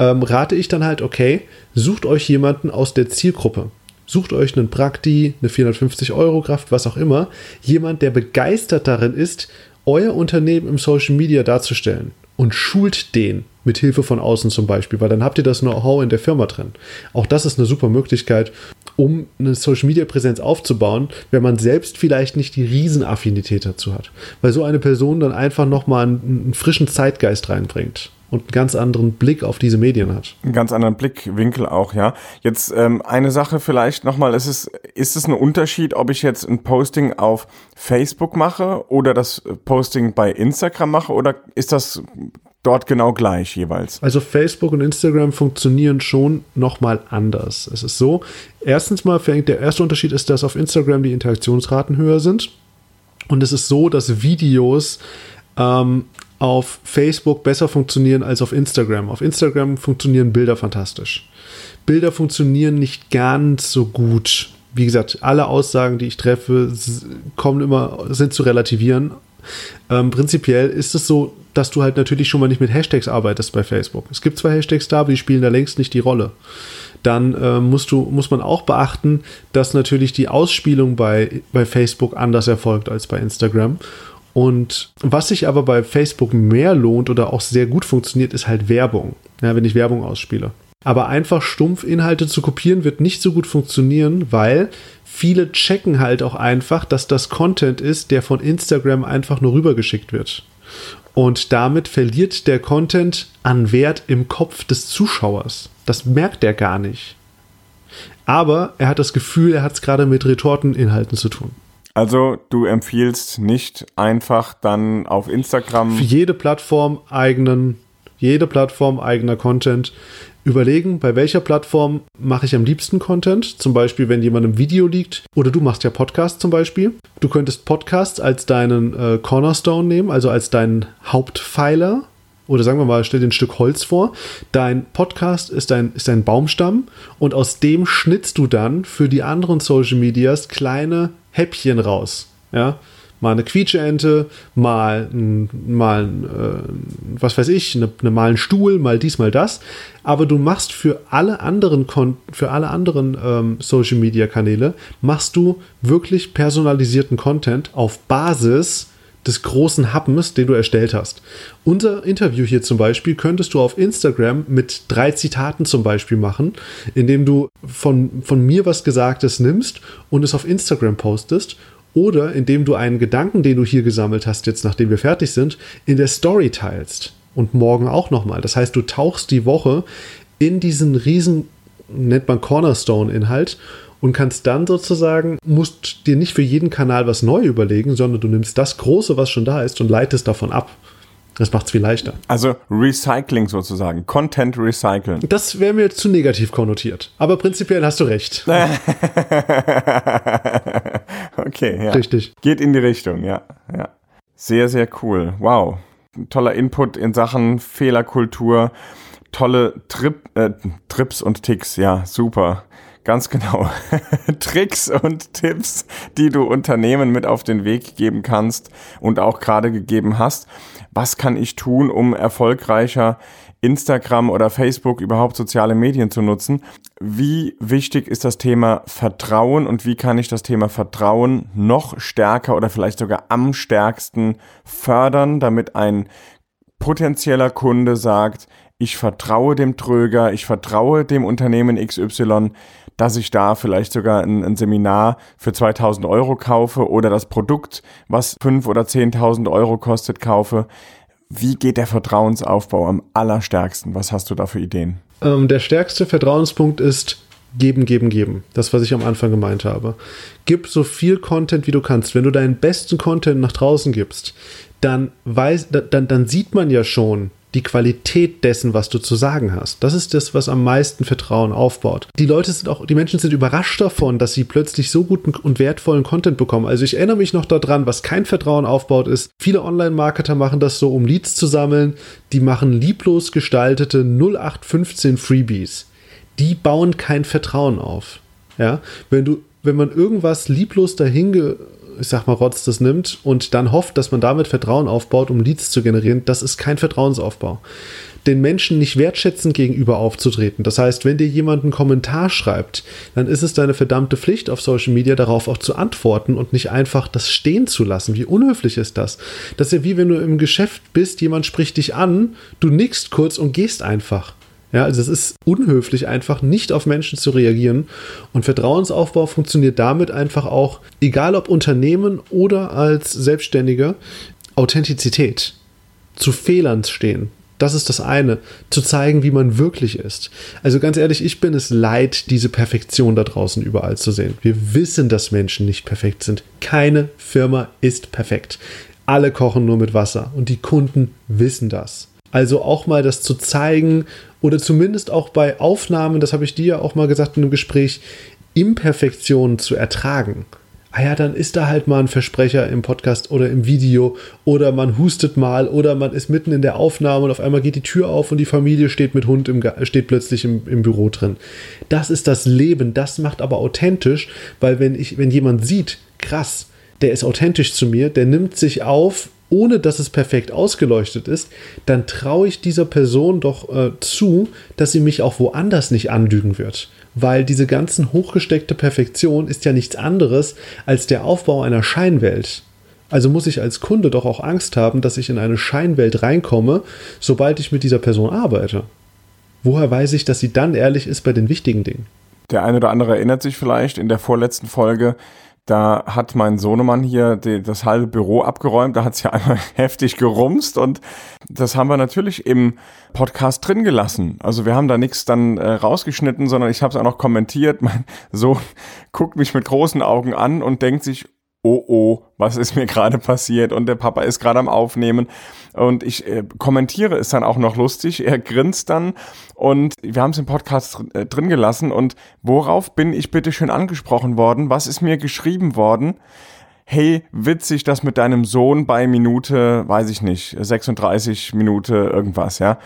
ähm, rate ich dann halt, okay, sucht euch jemanden aus der Zielgruppe. Sucht euch einen Prakti, eine vierhundertfünfzig-Euro-Kraft, was auch immer. Jemand, der begeistert darin ist, euer Unternehmen im Social Media darzustellen. Und schult den mit Hilfe von außen zum Beispiel, weil dann habt ihr das Know-how in der Firma drin. Auch das ist eine super Möglichkeit, um eine Social-Media-Präsenz aufzubauen, wenn man selbst vielleicht nicht die Riesenaffinität dazu hat. Weil so eine Person dann einfach nochmal einen, einen frischen Zeitgeist reinbringt. und einen ganz anderen Blick auf diese Medien hat. Einen ganz anderen Blickwinkel auch, ja. Jetzt ähm, eine Sache vielleicht nochmal, ist es, ist es ein Unterschied, ob ich jetzt ein Posting auf Facebook mache oder das Posting bei Instagram mache, oder ist das dort genau gleich jeweils? Also Facebook und Instagram funktionieren schon nochmal anders. Es ist so, erstens mal fängt der erste Unterschied ist, dass auf Instagram die Interaktionsraten höher sind. Und es ist so, dass Videos ähm, auf Facebook besser funktionieren als auf Instagram. Auf Instagram funktionieren Bilder fantastisch. Bilder funktionieren nicht ganz so gut. Wie gesagt, alle Aussagen, die ich treffe, kommen immer, sind zu relativieren. Ähm, prinzipiell ist es so, dass du halt natürlich schon mal nicht mit Hashtags arbeitest bei Facebook. Es gibt zwar Hashtags da, aber die spielen da längst nicht die Rolle. Dann äh, musst du, muss man auch beachten, dass natürlich die Ausspielung bei, bei Facebook anders erfolgt als bei Instagram. Und was sich aber bei Facebook mehr lohnt oder auch sehr gut funktioniert, ist halt Werbung, ja, wenn ich Werbung ausspiele. Aber einfach stumpf Inhalte zu kopieren, wird nicht so gut funktionieren, weil viele checken halt auch einfach, dass das Content ist, der von Instagram einfach nur rübergeschickt wird. Und damit verliert der Content an Wert im Kopf des Zuschauers. Das merkt er gar nicht. Aber er hat das Gefühl, er hat es gerade mit Retorteninhalten zu tun. Also du empfiehlst nicht einfach dann auf Instagram... Für jede Plattform eigenen, jede Plattform eigener Content... Überlegen, bei welcher Plattform mache ich am liebsten Content, zum Beispiel wenn jemandem Video liegt, oder du machst ja Podcasts zum Beispiel. Du könntest Podcasts als deinen äh, Cornerstone nehmen, also als deinen Hauptpfeiler, oder sagen wir mal, stell dir ein Stück Holz vor. Dein Podcast ist ein, ist ein Baumstamm und aus dem schnitzt du dann für die anderen Social Medias kleine Häppchen raus, ja. Mal eine Quietscheente, mal, mal äh, was weiß ich, ne, ne, mal ein Stuhl, mal dies, mal das. Aber du machst für alle anderen, Kon- für alle anderen ähm, Social-Media-Kanäle, machst du wirklich personalisierten Content auf Basis des großen Happens, den du erstellt hast. Unser Interview hier zum Beispiel könntest du auf Instagram mit drei Zitaten zum Beispiel machen, indem du von, von mir was Gesagtes nimmst und es auf Instagram postest. Oder indem du einen Gedanken, den du hier gesammelt hast, jetzt nachdem wir fertig sind, in der Story teilst. Und morgen auch nochmal. Das heißt, du tauchst die Woche in diesen riesen, nennt man Cornerstone-Inhalt, und kannst dann sozusagen, musst dir nicht für jeden Kanal was neu überlegen, sondern du nimmst das Große, was schon da ist, und leitest davon ab. Das macht es viel leichter. Also Recycling sozusagen, Content recyceln. Das wäre mir zu negativ konnotiert. Aber prinzipiell hast du recht. Okay, ja. Richtig. Geht in die Richtung, ja. ja. Sehr, sehr cool. Wow. Toller Input in Sachen Fehlerkultur. Tolle Trip, äh, Trips und Ticks, ja, super. Ganz genau. Tricks und Tipps, die du Unternehmen mit auf den Weg geben kannst und auch gerade gegeben hast. Was kann ich tun, um erfolgreicher Instagram oder Facebook, überhaupt soziale Medien zu nutzen? Wie wichtig ist das Thema Vertrauen und wie kann ich das Thema Vertrauen noch stärker oder vielleicht sogar am stärksten fördern, damit ein potenzieller Kunde sagt, ich vertraue dem Tröger, ich vertraue dem Unternehmen X Y, dass ich da vielleicht sogar ein, ein Seminar für zweitausend Euro kaufe oder das Produkt, was fünftausend oder zehntausend Euro kostet, kaufe. Wie geht der Vertrauensaufbau am allerstärksten? Was hast du da für Ideen? Ähm, der stärkste Vertrauenspunkt ist geben, geben, geben. Das, was ich am Anfang gemeint habe. Gib so viel Content, wie du kannst. Wenn du deinen besten Content nach draußen gibst, dann, weiß, dann, dann sieht man ja schon, die Qualität dessen, was du zu sagen hast. Das ist das, was am meisten Vertrauen aufbaut. Die Leute sind auch, die Menschen sind überrascht davon, dass sie plötzlich so guten und wertvollen Content bekommen. Also ich erinnere mich noch daran, was kein Vertrauen aufbaut, ist, viele Online-Marketer machen das so, um Leads zu sammeln. Die machen lieblos gestaltete null acht fünfzehn Freebies. Die bauen kein Vertrauen auf. Ja? Wenn du, wenn man irgendwas lieblos dahin ge- ich sag mal, Rotz das nimmt und dann hofft, dass man damit Vertrauen aufbaut, um Leads zu generieren, das ist kein Vertrauensaufbau. Den Menschen nicht wertschätzend gegenüber aufzutreten. Das heißt, wenn dir jemand einen Kommentar schreibt, dann ist es deine verdammte Pflicht auf Social Media, darauf auch zu antworten und nicht einfach das stehen zu lassen. Wie unhöflich ist das? Das ist ja wie wenn du im Geschäft bist, jemand spricht dich an, du nickst kurz und gehst einfach. Ja, also es ist unhöflich, einfach nicht auf Menschen zu reagieren. Und Vertrauensaufbau funktioniert damit einfach auch, egal ob Unternehmen oder als Selbstständiger, Authentizität, zu Fehlern stehen. Das ist das eine, zu zeigen, wie man wirklich ist. Also ganz ehrlich, ich bin es leid, diese Perfektion da draußen überall zu sehen. Wir wissen, dass Menschen nicht perfekt sind. Keine Firma ist perfekt. Alle kochen nur mit Wasser und die Kunden wissen das. Also auch mal das zu zeigen oder zumindest auch bei Aufnahmen, das habe ich dir ja auch mal gesagt in einem Gespräch, Imperfektionen zu ertragen. Ah ja, dann ist da halt mal ein Versprecher im Podcast oder im Video oder man hustet mal oder man ist mitten in der Aufnahme und auf einmal geht die Tür auf und die Familie steht mit Hund im, steht plötzlich im, im Büro drin. Das ist das Leben, das macht aber authentisch, weil wenn ich, wenn jemand sieht, krass, der ist authentisch zu mir, der nimmt sich auf, ohne dass es perfekt ausgeleuchtet ist, dann traue ich dieser Person doch äh, zu, dass sie mich auch woanders nicht anlügen wird. Weil diese ganzen hochgesteckte Perfektion ist ja nichts anderes als der Aufbau einer Scheinwelt. Also muss ich als Kunde doch auch Angst haben, dass ich in eine Scheinwelt reinkomme, sobald ich mit dieser Person arbeite. Woher weiß ich, dass sie dann ehrlich ist bei den wichtigen Dingen? Der eine oder andere erinnert sich vielleicht in der vorletzten Folge, da hat mein Sohnemann hier die, das halbe Büro abgeräumt, da hat es ja einmal heftig gerumst und das haben wir natürlich im Podcast drin gelassen. Also wir haben da nichts dann äh, rausgeschnitten, sondern ich habe es auch noch kommentiert. Mein Sohn guckt mich mit großen Augen an und denkt sich, oh oh, was ist mir gerade passiert und der Papa ist gerade am Aufnehmen und ich äh, kommentiere es dann auch noch lustig, er grinst dann und wir haben es im Podcast dr- äh, drin gelassen und worauf bin ich bitte schön angesprochen worden, was ist mir geschrieben worden, hey, witzig, das mit deinem Sohn bei Minute, weiß ich nicht, sechsunddreißig Minute irgendwas, ja,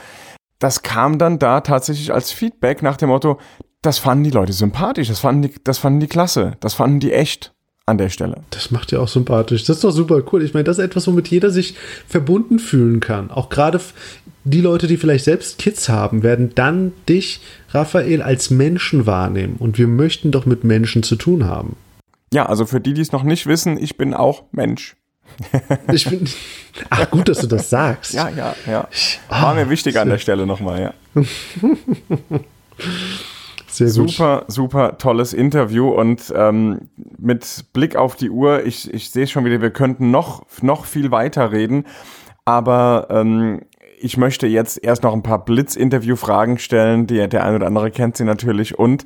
das kam dann da tatsächlich als Feedback nach dem Motto, das fanden die Leute sympathisch, das fanden die, das fanden die klasse, das fanden die echt. An der Stelle. Das macht ja auch sympathisch. Das ist doch super cool. Ich meine, das ist etwas, womit jeder sich verbunden fühlen kann. Auch gerade die Leute, die vielleicht selbst Kids haben, werden dann dich, Raphael, als Menschen wahrnehmen. Und wir möchten doch mit Menschen zu tun haben. Ja, also für die, die es noch nicht wissen, ich bin auch Mensch. Ich bin. Ach, gut, dass du das sagst. Ja, ja, ja. War mir wichtig an der Stelle nochmal, ja. Sehr super, gut. Super tolles Interview und ähm, mit Blick auf die Uhr, ich, ich sehe schon wieder, wir könnten noch, noch viel weiter reden, aber ähm, ich möchte jetzt erst noch ein paar Blitz-Interview-Fragen stellen, die, der ein oder andere kennt sie natürlich und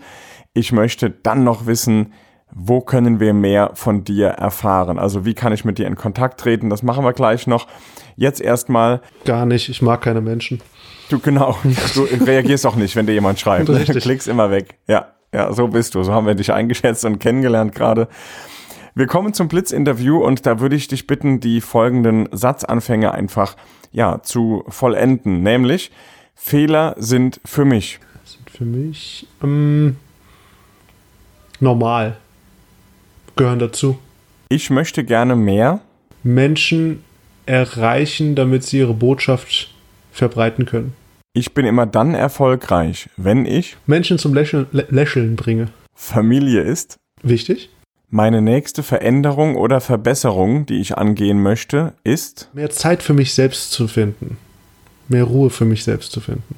ich möchte dann noch wissen, wo können wir mehr von dir erfahren? Also wie kann ich mit dir in Kontakt treten? Das machen wir gleich noch. Jetzt erstmal. Gar nicht, ich mag keine Menschen. Du, genau, du reagierst auch nicht, wenn dir jemand schreibt. Richtig. Du klickst immer weg. Ja, ja, so bist du. So haben wir dich eingeschätzt und kennengelernt gerade. Wir kommen zum Blitz-Interview und da würde ich dich bitten, die folgenden Satzanfänge einfach ja zu vollenden. Nämlich, Fehler sind für mich. Sind für mich ähm, normal. Gehören dazu. Ich möchte gerne mehr Menschen erreichen, damit sie ihre Botschaft verbreiten können. Ich bin immer dann erfolgreich, wenn ich Menschen zum Lächeln, Lächeln bringe. Familie ist wichtig. Meine nächste Veränderung oder Verbesserung, die ich angehen möchte, ist mehr Zeit für mich selbst zu finden. Mehr Ruhe für mich selbst zu finden.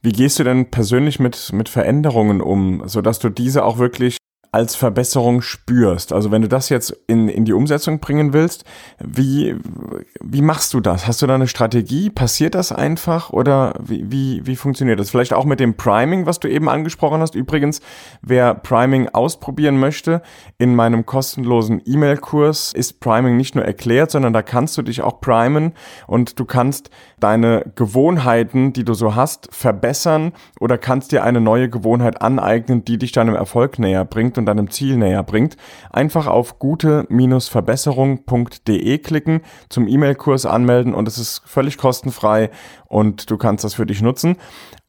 Wie gehst du denn persönlich mit, mit Veränderungen um, sodass du diese auch wirklich als Verbesserung spürst? Also wenn du das jetzt in, in die Umsetzung bringen willst, wie, wie machst du das? Hast du da eine Strategie? Passiert das einfach oder wie, wie, wie funktioniert das? Vielleicht auch mit dem Priming, was du eben angesprochen hast. Übrigens, wer Priming ausprobieren möchte, in meinem kostenlosen E-Mail-Kurs ist Priming nicht nur erklärt, sondern da kannst du dich auch primen und du kannst deine Gewohnheiten, die du so hast, verbessern oder kannst dir eine neue Gewohnheit aneignen, die dich deinem Erfolg näher bringt und deinem Ziel näher bringt. Einfach auf gute Bindestrich verbesserung Punkt de klicken, zum E-Mail-Kurs anmelden und es ist völlig kostenfrei und du kannst das für dich nutzen.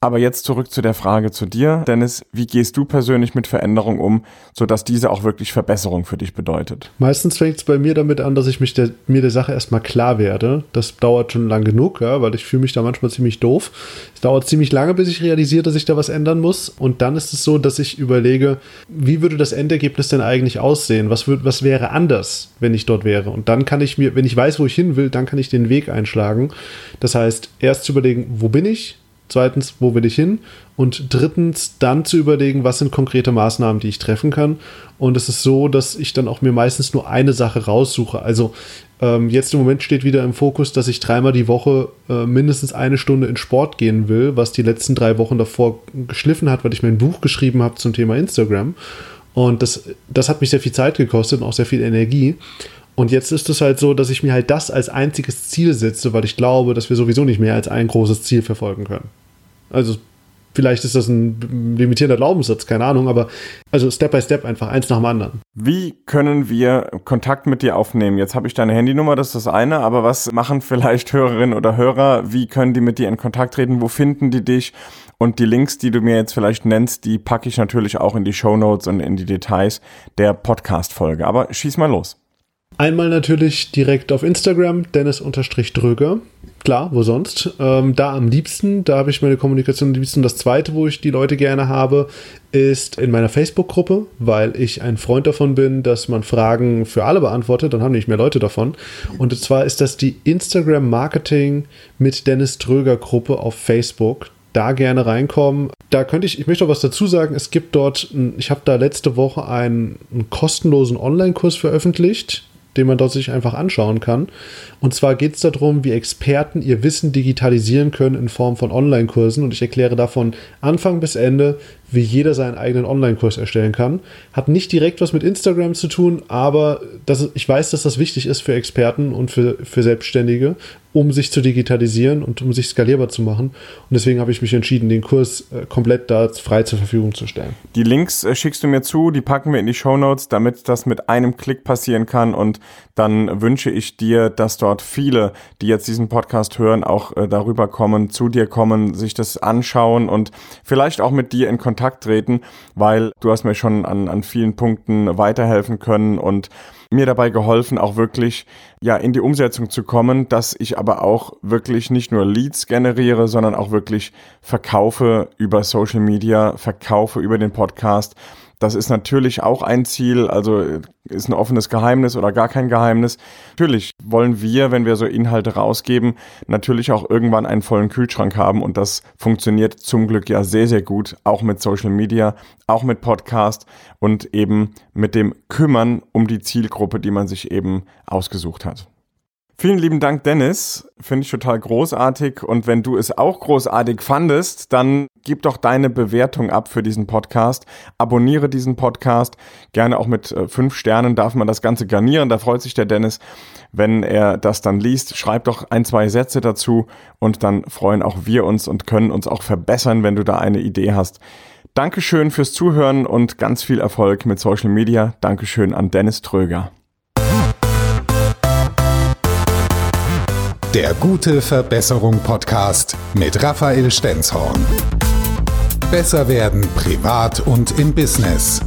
Aber jetzt zurück zu der Frage zu dir, Dennis, wie gehst du persönlich mit Veränderung um, sodass diese auch wirklich Verbesserung für dich bedeutet? Meistens fängt es bei mir damit an, dass ich mich der, mir der Sache erstmal klar werde. Das dauert schon lang genug, ja, weil ich fühle mich da manchmal ziemlich doof. Es dauert ziemlich lange, bis ich realisiere, dass ich da was ändern muss. Und dann ist es so, dass ich überlege, wie würde das Endergebnis denn eigentlich aussehen? Was, würd, was wäre anders, wenn ich dort wäre? Und dann kann ich mir, wenn ich weiß, wo ich hin will, dann kann ich den Weg einschlagen. Das heißt, erst zu überlegen, wo bin ich? zweitens, wo will ich hin? Und drittens, dann zu überlegen, was sind konkrete Maßnahmen, die ich treffen kann. Und es ist so, dass ich dann auch mir meistens nur eine Sache raussuche. Also ähm, jetzt im Moment steht wieder im Fokus, dass ich dreimal die Woche äh, mindestens eine Stunde in Sport gehen will, was die letzten drei Wochen davor geschliffen hat, weil ich mir ein Buch geschrieben habe zum Thema Instagram. Und das, das hat mich sehr viel Zeit gekostet und auch sehr viel Energie. Und jetzt ist es halt so, dass ich mir halt das als einziges Ziel setze, weil ich glaube, dass wir sowieso nicht mehr als ein großes Ziel verfolgen können. Also vielleicht ist das ein limitierender Glaubenssatz, keine Ahnung, aber also Step by Step einfach, eins nach dem anderen. Wie können wir Kontakt mit dir aufnehmen? Jetzt habe ich deine Handynummer, das ist das eine, aber was machen vielleicht Hörerinnen oder Hörer? Wie können die mit dir in Kontakt treten? Wo finden die dich? Und die Links, die du mir jetzt vielleicht nennst, die packe ich natürlich auch in die Shownotes und in die Details der Podcast-Folge. Aber schieß mal los. Einmal natürlich direkt auf Instagram, Dennis-Tröger. Klar, wo sonst? Ähm, da am liebsten, da habe ich meine Kommunikation am liebsten. Das Zweite, wo ich die Leute gerne habe, ist in meiner Facebook-Gruppe, weil ich ein Freund davon bin, dass man Fragen für alle beantwortet, dann haben nicht mehr Leute davon. Und zwar ist das die Instagram-Marketing mit Dennis-Tröger-Gruppe auf Facebook. Da gerne reinkommen. Da könnte ich, ich möchte auch was dazu sagen, es gibt dort, ich habe da letzte Woche einen, einen kostenlosen Online-Kurs veröffentlicht, den man dort sich einfach anschauen kann. Und zwar geht es darum, wie Experten ihr Wissen digitalisieren können in Form von Online-Kursen. Und ich erkläre davon Anfang bis Ende, wie jeder seinen eigenen Online-Kurs erstellen kann. Hat nicht direkt was mit Instagram zu tun, aber das, ich weiß, dass das wichtig ist für Experten und für, für Selbstständige, um sich zu digitalisieren und um sich skalierbar zu machen. Und deswegen habe ich mich entschieden, den Kurs komplett da frei zur Verfügung zu stellen. Die Links schickst du mir zu, die packen wir in die Shownotes, damit das mit einem Klick passieren kann. Und dann wünsche ich dir, dass dort viele, die jetzt diesen Podcast hören, auch darüber kommen, zu dir kommen, sich das anschauen und vielleicht auch mit dir in Kontakt treten, weil du hast mir schon an, an vielen Punkten weiterhelfen können und mir dabei geholfen, auch wirklich ja in die Umsetzung zu kommen, dass ich aber auch wirklich nicht nur Leads generiere, sondern auch wirklich verkaufe über Social Media, verkaufe über den Podcast. Das ist natürlich auch ein Ziel, also ist ein offenes Geheimnis oder gar kein Geheimnis. Natürlich wollen wir, wenn wir so Inhalte rausgeben, natürlich auch irgendwann einen vollen Kühlschrank haben und das funktioniert zum Glück ja sehr, sehr gut, auch mit Social Media, auch mit Podcast und eben mit dem Kümmern um die Zielgruppe, die man sich eben ausgesucht hat. Vielen lieben Dank, Dennis. Finde ich total großartig. Und wenn du es auch großartig fandest, dann gib doch deine Bewertung ab für diesen Podcast. Abonniere diesen Podcast. Gerne auch mit äh, fünf Sternen darf man das Ganze garnieren. Da freut sich der Dennis, wenn er das dann liest. Schreib doch ein, zwei Sätze dazu und dann freuen auch wir uns und können uns auch verbessern, wenn du da eine Idee hast. Dankeschön fürs Zuhören und ganz viel Erfolg mit Social Media. Dankeschön an Dennis Tröger. Der Gute-Verbesserung-Podcast mit Raphael Stenzhorn. Besser werden privat und im Business.